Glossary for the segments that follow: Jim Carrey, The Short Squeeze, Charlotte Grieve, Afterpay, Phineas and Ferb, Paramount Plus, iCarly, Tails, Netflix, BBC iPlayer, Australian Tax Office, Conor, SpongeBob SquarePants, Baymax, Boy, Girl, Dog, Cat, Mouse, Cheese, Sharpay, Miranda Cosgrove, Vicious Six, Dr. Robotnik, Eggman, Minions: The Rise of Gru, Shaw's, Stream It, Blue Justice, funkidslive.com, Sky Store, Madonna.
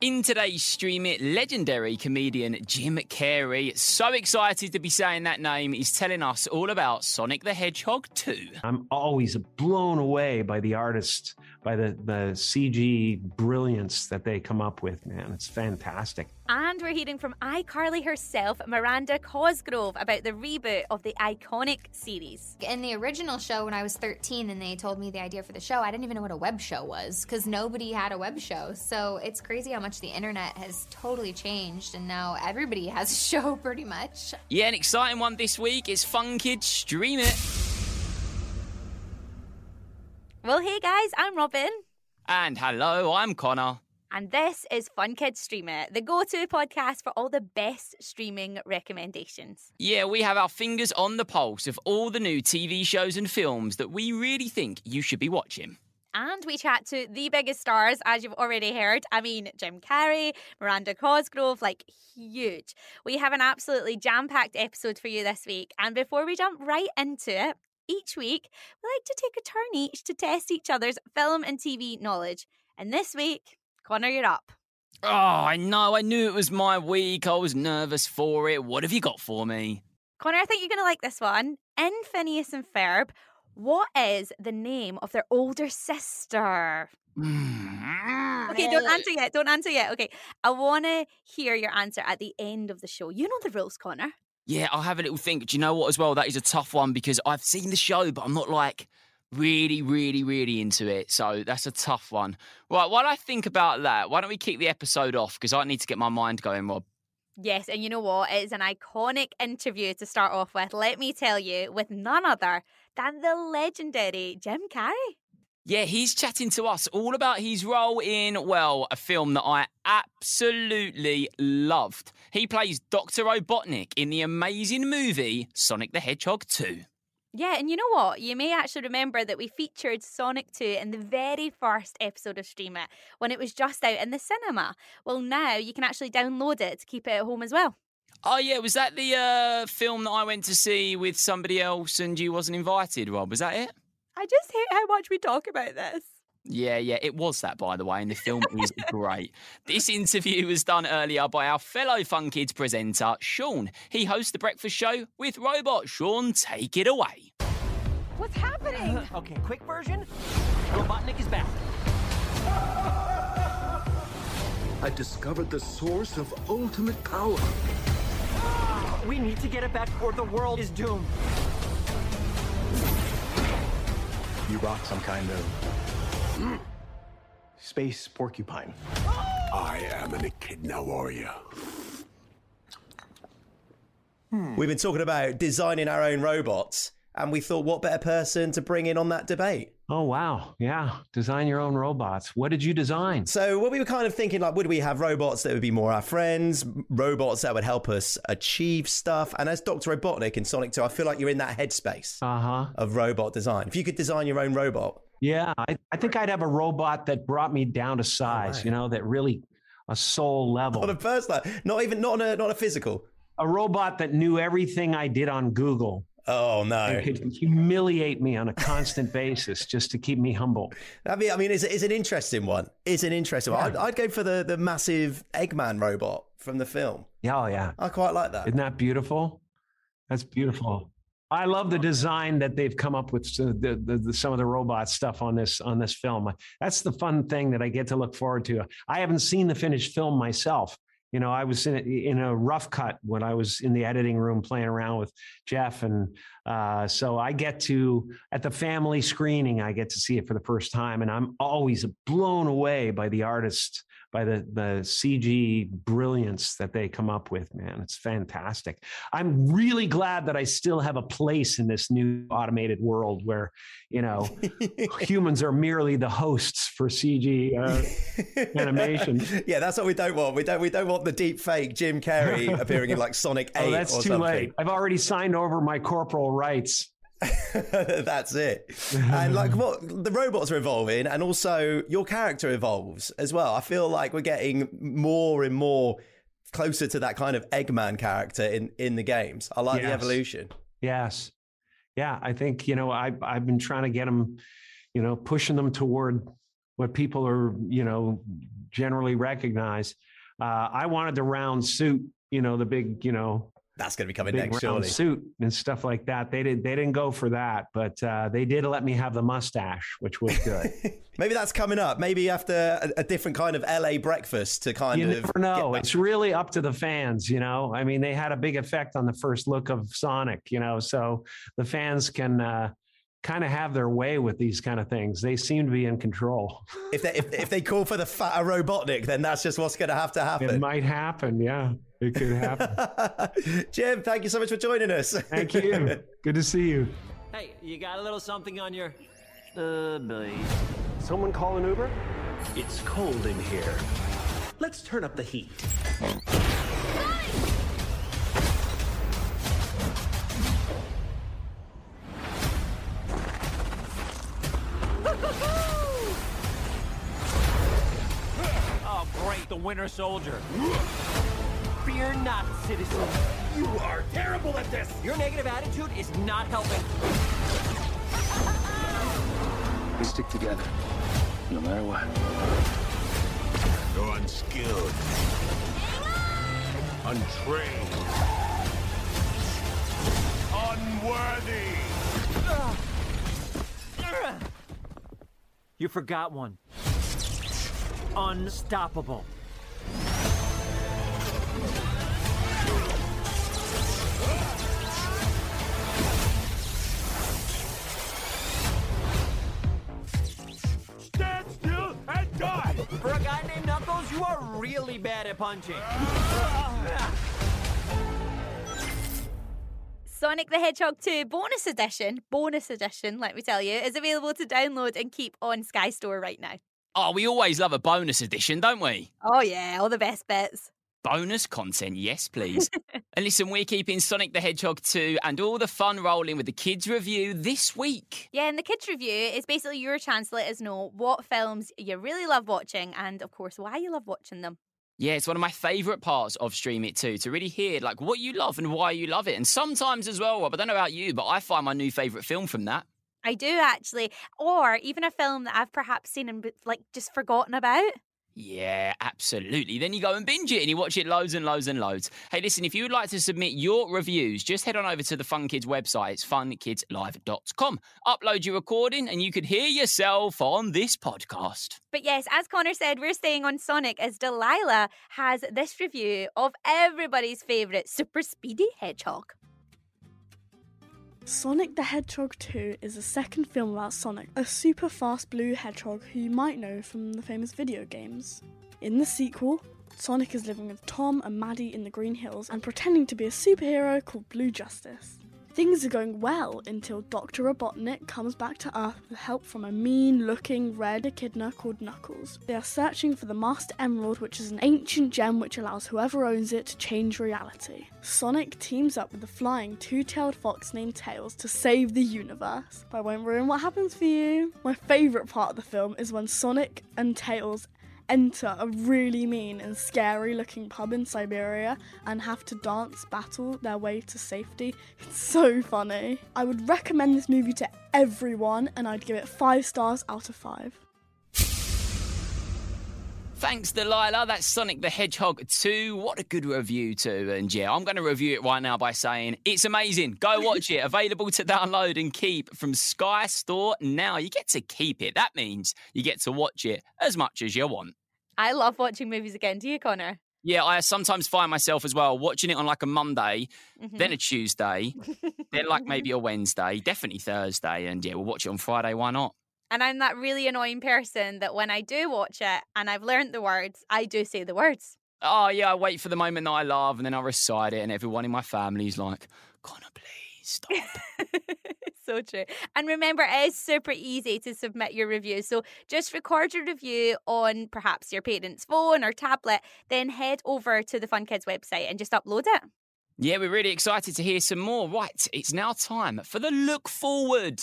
In today's stream, legendary comedian Jim Carrey, so excited to be saying that name, is telling us all about Sonic the Hedgehog 2. I'm always blown away by the artists, by the CG brilliance that they come up with, man. It's fantastic. And we're hearing from iCarly herself, Miranda Cosgrove, about the reboot of the iconic series. In the original show, when I was 13 and they told me the idea for the show, I didn't even know what a web show was because nobody had a web show. So it's crazy how much the internet has totally changed and now everybody has a show pretty much. Yeah, an exciting one this week is Fun Kids Streamer. Well, hey guys, I'm Robin. And hello, I'm Connor. And this is Fun Kids Streamer, the go-to podcast for all the best streaming recommendations. Yeah, we have our fingers on the pulse of all the new TV shows and films that we really think you should be watching. And we chat to the biggest stars, as you've already heard. I mean, Jim Carrey, Miranda Cosgrove, like huge. We have an absolutely jam-packed episode for you this week. And before we jump right into it, each week, we like to take a turn each to test each other's film and TV knowledge. And this week, Connor, you're up. Oh, I know. I knew it was my week. I was nervous for it. What have you got for me? Connor, I think you're going to like this one. In Phineas and Ferb, what is the name of their older sister? Okay, don't answer yet. Don't answer yet. Okay, I want to hear your answer at the end of the show. You know the rules, Connor. Yeah, I'll have a little think. Do you know what as well? That is a tough one because I've seen the show, but I'm not like really into it. So that's a tough one. Right, while I think about that, why don't we kick the episode off? Because I need to get my mind going, Rob. Yes, and you know what? It's an iconic interview to start off with, let me tell you, with none other than the legendary Jim Carrey. Yeah, he's chatting to us all about his role in, well, a film that I absolutely loved. He plays Dr. Robotnik in the amazing movie Sonic the Hedgehog 2. Yeah, and you know what? You may actually remember that we featured Sonic 2 in the very first episode of Stream It when it was just out in the cinema. Well, now you can actually download it to keep it at home as well. Oh, yeah. Was that the film that I went to see with somebody else and you wasn't invited, Rob? Was that it? I just hate how much we talk about this. Yeah, it was that, by the way, and the film was great. This interview was done earlier by our fellow Fun Kids presenter, Sean. He hosts The Breakfast Show with Robot. Sean, take it away. What's happening? Okay, quick version. Robotnik is back. I discovered the source of ultimate power. We need to get it back or the world is doomed. You rock some kind of space porcupine. I am an echidna warrior. We've been talking about designing our own robots, and we thought, what better person to bring in on that debate? Oh, wow. Yeah. Design your own robots. What did you design? So what we were kind of thinking, like, would we have robots that would be more our friends, robots that would help us achieve stuff? And as Dr. Robotnik in Sonic 2, I feel like you're in that headspace of robot design. If you could design your own robot. Yeah, I think I'd have a robot that brought me down to size, you know, that really a soul level. On a personal, not a physical. A robot that knew everything I did on Google. Oh, no. It could humiliate me on a constant basis just to keep me humble. I mean, it's an interesting one. It's an interesting one. I'd go for the massive Eggman robot from the film. Oh, yeah. I quite like that. Isn't that beautiful? That's beautiful. I love the design that they've come up with, some of the robot stuff on this film. That's the fun thing that I get to look forward to. I haven't seen the finished film myself. You know, I was in a rough cut when I was in the editing room playing around with Jeff. And so I get to, at the family screening, I get to see it for the first time. And I'm always blown away by the artists, by the CG brilliance that they come up with, man. It's fantastic. I'm really glad that I still have a place in this new automated world where, you know, humans are merely the hosts for CG animation. Yeah, that's what we don't want. We don't want the deep fake Jim Carrey appearing in like Sonic 8 or something. Oh, that's too late. I've already signed over my corporal rights. That's it. And like the robots are evolving and also your character evolves as well. I feel like we're getting more and more closer to that kind of Eggman character in the games. I like the evolution. Yes. Yeah, I think, you know, I've been trying to get them, you know, pushing them toward what people are, you know, generally recognize. I wanted the round suit, you know, the big, you know, that's going to be coming next, round suit and stuff like that. They didn't go for that, but they did let me have the mustache, which was good. Maybe that's coming up. Maybe after a different kind of LA breakfast to kind of. You never know. It's really up to the fans, you know. I mean, they had a big effect on the first look of Sonic, you know, so the fans can kind of have their way with these kind of things. They seem to be in control. If they call for the fatter Robotnik, then that's just what's going to happen. It might happen, yeah. It could happen. Jim, thank you so much for joining us. Thank you. Good to see you. Hey, you got a little something on your... Billy. Someone call an Uber? It's cold in here. Let's turn up the heat. Oh, great, the Winter Soldier. Fear not, citizen. You are terrible at this. Your negative attitude is not helping. We stick together, no matter what. You're unskilled. Hang on! Untrained. Unworthy. You forgot one. Unstoppable. For a guy named Knuckles, you are really bad at punching. Sonic the Hedgehog 2 bonus edition, let me tell you, is available to download and keep on Sky Store right now. Oh, we always love a bonus edition, don't we? Oh, yeah, all the best bits. Bonus content, yes, please. And listen, we're keeping Sonic the Hedgehog 2 and all the fun rolling with the Kids Review this week. Yeah, and the Kids Review is basically your chance to let us know what films you really love watching and, of course, why you love watching them. Yeah, it's one of my favourite parts of Stream It Too, to really hear, like, what you love and why you love it. And sometimes as well, Rob, I don't know about you, but I find my new favourite film from that. I do, actually. Or even a film that I've perhaps seen and, like, just forgotten about. Yeah, absolutely. Then you go and binge it and you watch it loads and loads and loads. Hey, listen, if you would like to submit your reviews, just head on over to the Fun Kids website. It's funkidslive.com. Upload your recording and you could hear yourself on this podcast. But yes, as Connor said, we're staying on Sonic as Delilah has this review of everybody's favourite super speedy hedgehog. Sonic the Hedgehog 2 is the second film about Sonic, a super fast blue hedgehog who you might know from the famous video games. In the sequel, Sonic is living with Tom and Maddie in the Green Hills and pretending to be a superhero called Blue Justice. Things are going well until Dr. Robotnik comes back to Earth with help from a mean-looking red echidna called Knuckles. They are searching for the Master Emerald, which is an ancient gem which allows whoever owns it to change reality. Sonic teams up with a flying two-tailed fox named Tails to save the universe. I won't ruin what happens for you. My favourite part of the film is when Sonic and Tails enter a really mean and scary looking pub in Siberia and have to dance battle their way to safety. It's so funny. I would recommend this movie to everyone and I'd give it 5 stars out of 5. Thanks, Delilah. That's Sonic the Hedgehog 2. What a good review too. And yeah, I'm going to review it right now by saying it's amazing. Go watch it. Available to download and keep from Sky Store now. You get to keep it. That means you get to watch it as much as you want. I love watching movies again. Do you, Connor? Yeah, I sometimes find myself as well watching it on like a Monday, then a Tuesday, then like maybe a Wednesday, definitely Thursday. And yeah, we'll watch it on Friday. Why not? And I'm that really annoying person that when I do watch it and I've learned the words, I do say the words. Oh, yeah, I wait for the moment that I love and then I recite it and everyone in my family's like, Connor, please stop. So true. And remember, it is super easy to submit your reviews. So just record your review on perhaps your parents' phone or tablet, then head over to the Fun Kids website and just upload it. Yeah, we're really excited to hear some more. Right, it's now time for the Look Forward.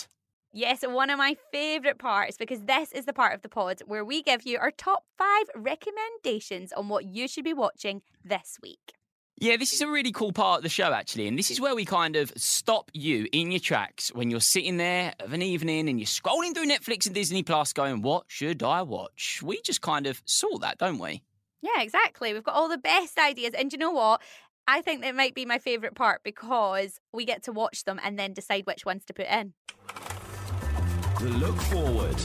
Yes, one of my favourite parts, because this is the part of the pod where we give you our top 5 recommendations on what you should be watching this week. Yeah, this is a really cool part of the show, actually, and this is where we kind of stop you in your tracks when you're sitting there of an evening and you're scrolling through Netflix and Disney Plus going, what should I watch? We just kind of sort that, don't we? Yeah, exactly. We've got all the best ideas, and you know what? I think that might be my favourite part because we get to watch them and then decide which ones to put in. The Look Forward.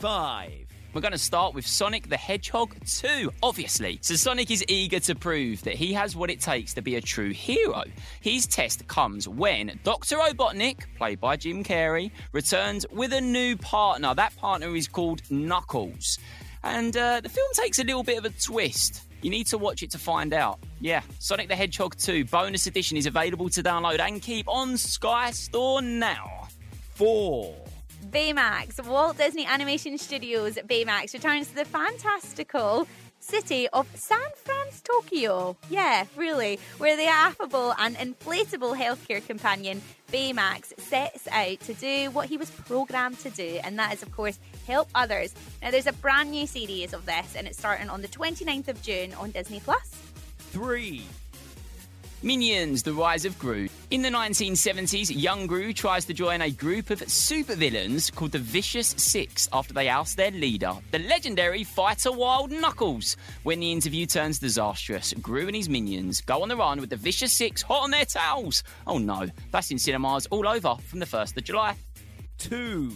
Five. We're going to start with Sonic the Hedgehog 2, obviously. So Sonic is eager to prove that he has what it takes to be a true hero. His test comes when Dr. Robotnik, played by Jim Carrey, returns with a new partner. That partner is called Knuckles. And the film takes a little bit of a twist. You need to watch it to find out. Yeah, Sonic the Hedgehog 2 Bonus Edition is available to download and keep on Sky Store now. 4. Baymax. Walt Disney Animation Studios Baymax returns to the fantastical city of San Fransokyo. Yeah, really, where the affable and inflatable healthcare companion Baymax sets out to do what he was programmed to do, and that is, of course, help others. Now, there's a brand new series of this, and it's starting on the 29th of June on Disney Plus. 3. Minions: The Rise of Gru. In the 1970s, young Gru tries to join a group of supervillains called the Vicious Six after they oust their leader, the legendary fighter Wild Knuckles. When the interview turns disastrous, Gru and his minions go on the run with the Vicious Six hot on their tails. Oh no, that's in cinemas all over from the 1st of July. 2.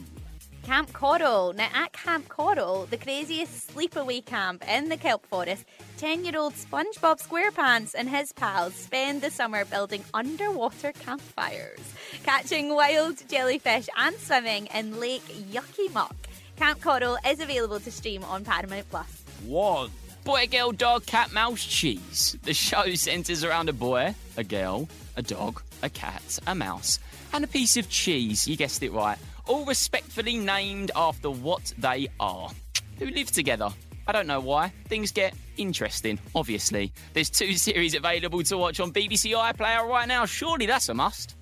Camp Coral. Now, at Camp Coral, the craziest sleepaway camp in the kelp forest, 10-year-old SpongeBob SquarePants and his pals spend the summer building underwater campfires, catching wild jellyfish and swimming in Lake Yucky Muck. Camp Coral is available to stream on Paramount Plus. 1. Boy, Girl, Dog, Cat, Mouse, Cheese. The show centres around a boy, a girl, a dog, a cat, a mouse, and a piece of cheese. You guessed it right. All respectfully named after what they are, who live together. I don't know why. Things get interesting, obviously. There's 2 series available to watch on BBC iPlayer right now. Surely that's a must.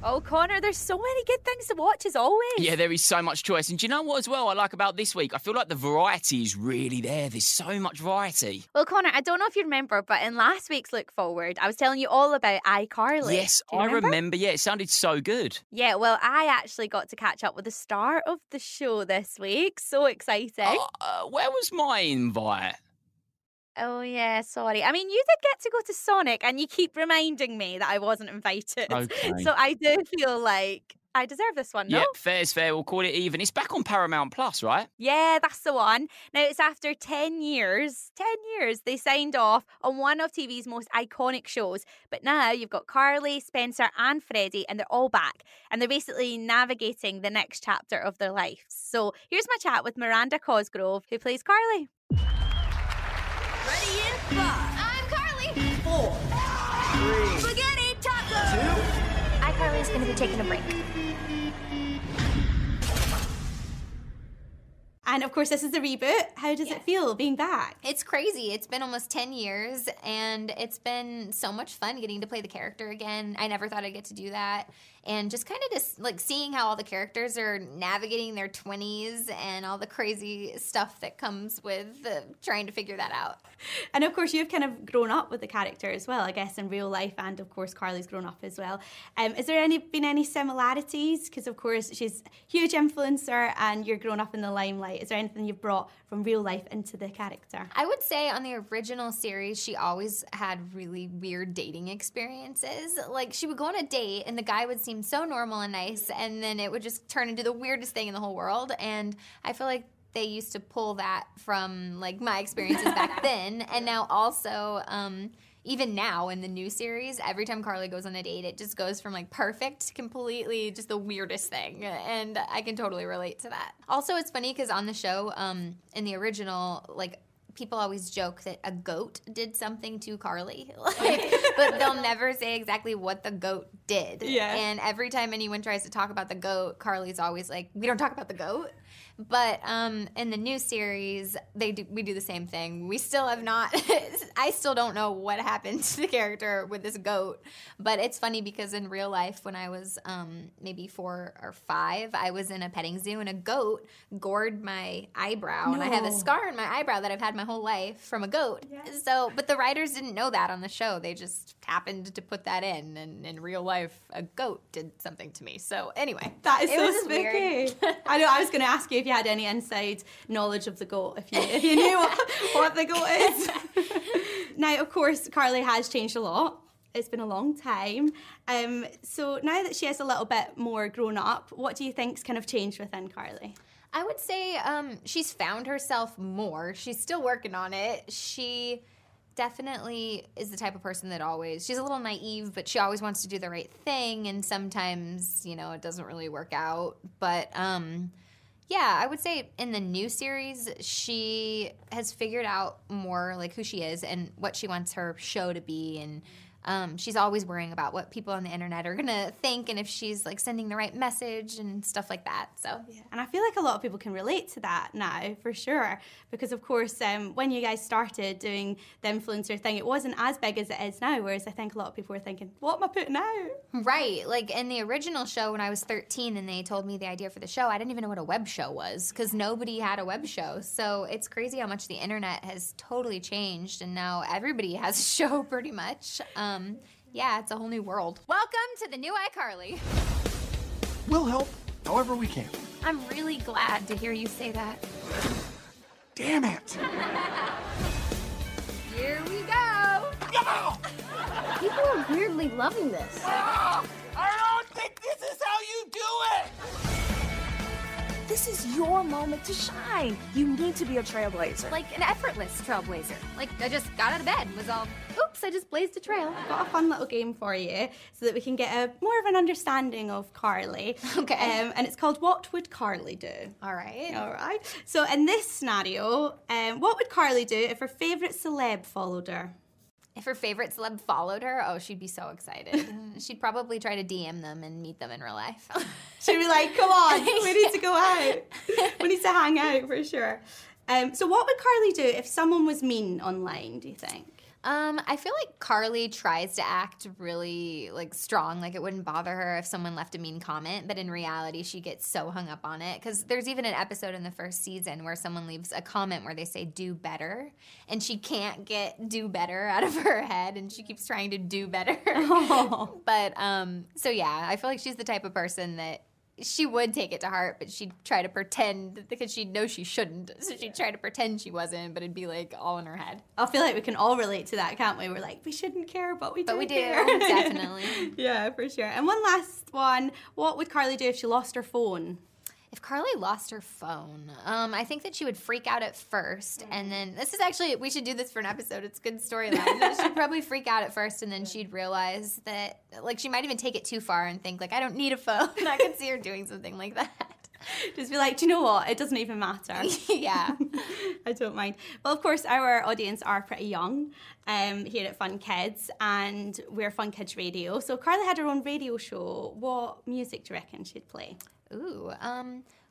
Oh, Connor, there's so many good things to watch, as always. Yeah, there is so much choice. And do you know what as well I like about this week? I feel like the variety is really there. There's so much variety. Well, Connor, I don't know if you remember, but in last week's Look Forward, I was telling you all about iCarly. Yes, I remember. Yeah, it sounded so good. Yeah, well, I actually got to catch up with the star of the show this week. So exciting. Where was my invite? Oh, yeah, sorry. I mean, you did get to go to Sonic, and you keep reminding me that I wasn't invited. Okay. So I do feel like I deserve this one, no? Yep, fair's fair. We'll call it even. It's back on Paramount Plus, right? Yeah, that's the one. Now, it's after 10 years, they signed off on one of TV's most iconic shows. But now you've got Carly, Spencer and Freddie, and they're all back. And they're basically navigating the next chapter of their lives. So here's my chat with Miranda Cosgrove, who plays Carly. Ready in 5. I'm Carly. 4. 3. Spaghetti taco. 2. iCarly's going to be taking a break. And of course, this is the reboot. How does it feel being back? It's crazy. It's been almost 10 years, and it's been so much fun getting to play the character again. I never thought I'd get to do that. And just kind of just like seeing how all the characters are navigating their 20s and all the crazy stuff that comes with trying to figure that out. And of course, you've kind of grown up with the character as well, I guess, in real life. And of course, Carly's grown up as well. Is there been any similarities? Because of course, she's a huge influencer and you're grown up in the limelight. Is there anything you've brought from real life into the character? I would say on the original series, she always had really weird dating experiences. Like, she would go on a date and the guy would seem so normal and nice, and then it would just turn into the weirdest thing in the whole world. And I feel like they used to pull that from like my experiences back then, and now also even now in the new series, every time Carly goes on a date, it just goes from like perfect to completely just the weirdest thing, and I can totally relate to that. Also, it's funny because on the show, in the original, like, people always joke that a goat did something to Carly, like, but they'll never say exactly what the goat did. Yeah. And every time anyone tries to talk about the goat, Carly's always like, we don't talk about the goat. But in the new series, we do the same thing. We still have not – I still don't know what happened to the character with this goat. But it's funny because in real life when I was maybe 4 or 5, I was in a petting zoo and a goat gored my eyebrow. No. And I have a scar in my eyebrow that I've had my whole life from a goat. Yes. So, but the writers didn't know that on the show. They just happened to put that in. And in real life, a goat did something to me. So anyway. That is so spooky. I know. I was going to ask you if you had any inside knowledge of the goat, if you knew what the goat is. Now, of course, Carly has changed a lot. It's been a long time. So now that she is a little bit more grown up, what do you think's kind of changed within Carly? I would say she's found herself more. She's still working on it. She definitely is the type of person that always, she's a little naive, but she always wants to do the right thing. And sometimes, you know, it doesn't really work out. But yeah, I would say in the new series, she has figured out more like who she is and what she wants her show to be. And she's always worrying about what people on the internet are going to think and if she's like sending the right message and stuff like that. So yeah. And I feel like a lot of people can relate to that now for sure, because of course when you guys started doing the influencer thing, it wasn't as big as it is now, whereas I think a lot of people were thinking, what am I putting out? Right. Like in the original show when I was 13 and they told me the idea for the show, I didn't even know what a web show was because nobody had a web show. So it's crazy how much the internet has totally changed and now everybody has a show pretty much. Yeah, it's a whole new world. Welcome to the new iCarly. We'll help however we can. I'm really glad to hear you say that. Damn it. Here we go. No! People are weirdly loving this. Oh, I don't think this is how you do it. This is your moment to shine. You need to be a trailblazer. Like an effortless trailblazer. Like I just got out of bed and was all... oops, I just blazed a trail. I've got a fun little game for you so that we can get a more of an understanding of Carly. Okay. And it's called What Would Carly Do? All right. All right. So in this scenario, what would Carly do if her favourite celeb followed her? If her favourite celeb followed her, oh, she'd be so excited. She'd probably try to DM them and meet them in real life. She'd be like, come on, we need to go out. We need to hang out for sure. So what would Carly do if someone was mean online, do you think? I feel like Carly tries to act really, like, strong. Like, it wouldn't bother her if someone left a mean comment. But in reality, she gets so hung up on it. Because there's even an episode in the first season where someone leaves a comment where they say, do better. And she can't get do better out of her head. And she keeps trying to do better. Oh. But, so yeah, I feel like she's the type of person that she would take it to heart, but she'd try to pretend, because she'd know she shouldn't, so she'd try to pretend she wasn't, but it'd be, like, all in her head. I feel like we can all relate to that, can't we? We're like, we shouldn't care, but we do care. Definitely. Yeah, for sure. And one last one, what would Carly do if she lost her phone? If Carly lost her phone, I think that she would freak out at first, and then, this is actually, we should do this for an episode, it's a good storyline. She'd probably freak out at first, and then she'd realize that, like, she might even take it too far and think, like, I don't need a phone. And I could see her doing something like that. Just be like, do you know what? It doesn't even matter. Yeah. I don't mind. Well, of course, our audience are pretty young here at Fun Kids, and we're Fun Kids Radio. So Carly had her own radio show. What music do you reckon she'd play? Ooh,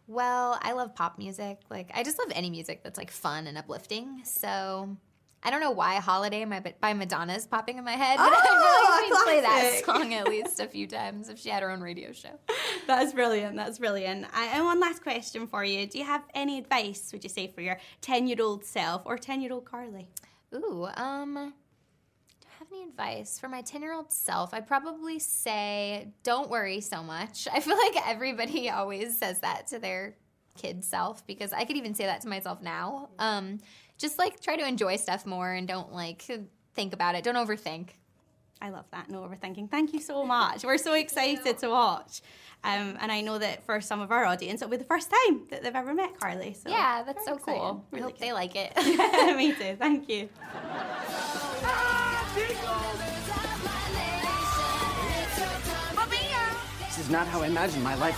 well, I love pop music. Like, I just love any music that's, like, fun and uplifting. So I don't know why Holiday by Madonna is popping in my head, but I feel like she'd play that song at least a few times if she had her own radio show. That's brilliant. That's brilliant. And one last question for you. Do you have any advice, would you say, for your 10-year-old self or 10-year-old Carly? Ooh, have any advice for my 10-year-old self? I'd probably say don't worry so much. I feel like everybody always says that to their kid self, because I could even say that to myself now. Just like try to enjoy stuff more and don't like think about it. Don't overthink. I love that, no overthinking. Thank you so much. We're so excited to watch. And I know that for some of our audience, it'll be the first time that they've ever met Carly. So yeah, that's so exciting. Cool. Really I hope they like it. Yeah, me too. Thank you. This is not how I imagined my life.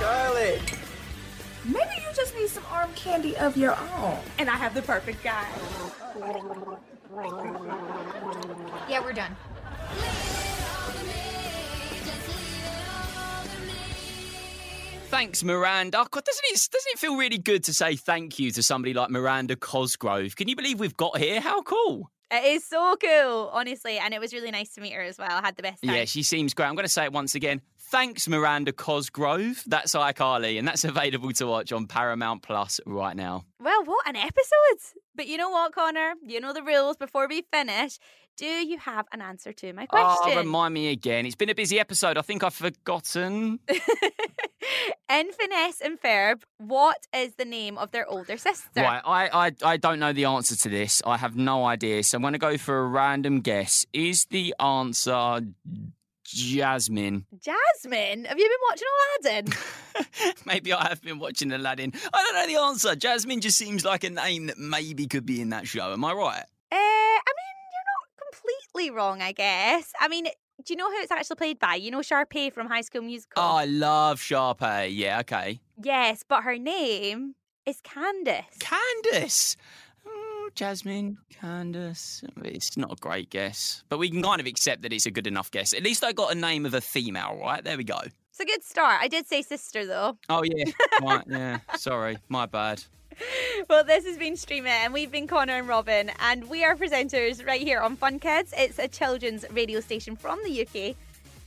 Carly! Maybe you just need some arm candy of your own. And I have the perfect guy. Yeah, we're done. Thanks, Miranda. God, doesn't it feel really good to say thank you to somebody like Miranda Cosgrove? Can you believe we've got here? How cool. It is so cool, honestly. And it was really nice to meet her as well. I had the best time. Yeah, she seems great. I'm going to say it once again. Thanks, Miranda Cosgrove. That's iCarly, and that's available to watch on Paramount Plus right now. Well, what an episode. But you know what, Connor? You know the rules. Before we finish, do you have an answer to my question? Oh, remind me again. It's been a busy episode. I think I've forgotten. In Phineas and Ferb, what is the name of their older sister? Right, I don't know the answer to this. I have no idea. So I'm going to go for a random guess. Is the answer Jasmine? Jasmine? Have you been watching Aladdin? Maybe I have been watching Aladdin. I don't know the answer. Jasmine just seems like a name that maybe could be in that show. Am I right? I mean, you're not completely wrong, I guess. I mean, do you know who it's actually played by? You know Sharpay from High School Musical? Oh, I love Sharpay. Yeah, okay. Yes, but her name is Candace. Candace? Oh, Jasmine, Candace. It's not a great guess, but we can kind of accept that it's a good enough guess. At least I got a name of a female, right? There we go. It's a good start. I did say sister, though. Oh, yeah. Right, yeah. Sorry. My bad. Well, this has been Stream It, and we've been Connor and Robin, and we are presenters right here on Fun Kids. It's a children's radio station from the UK.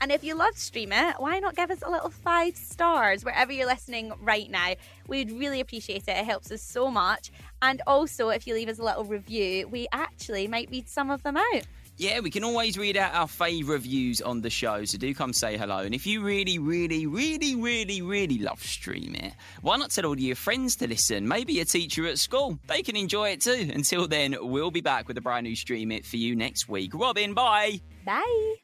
And if you love Stream It, why not give us a little 5 stars wherever you're listening right now? We'd really appreciate it. It helps us so much. And also, if you leave us a little review, we actually might read some of them out. Yeah, we can always read out our fave reviews on the show, so do come say hello. And if you really, really, really, really, really love Stream It, why not tell all your friends to listen? Maybe a teacher at school. They can enjoy it too. Until then, we'll be back with a brand new Stream It for you next week. Robin, bye. Bye.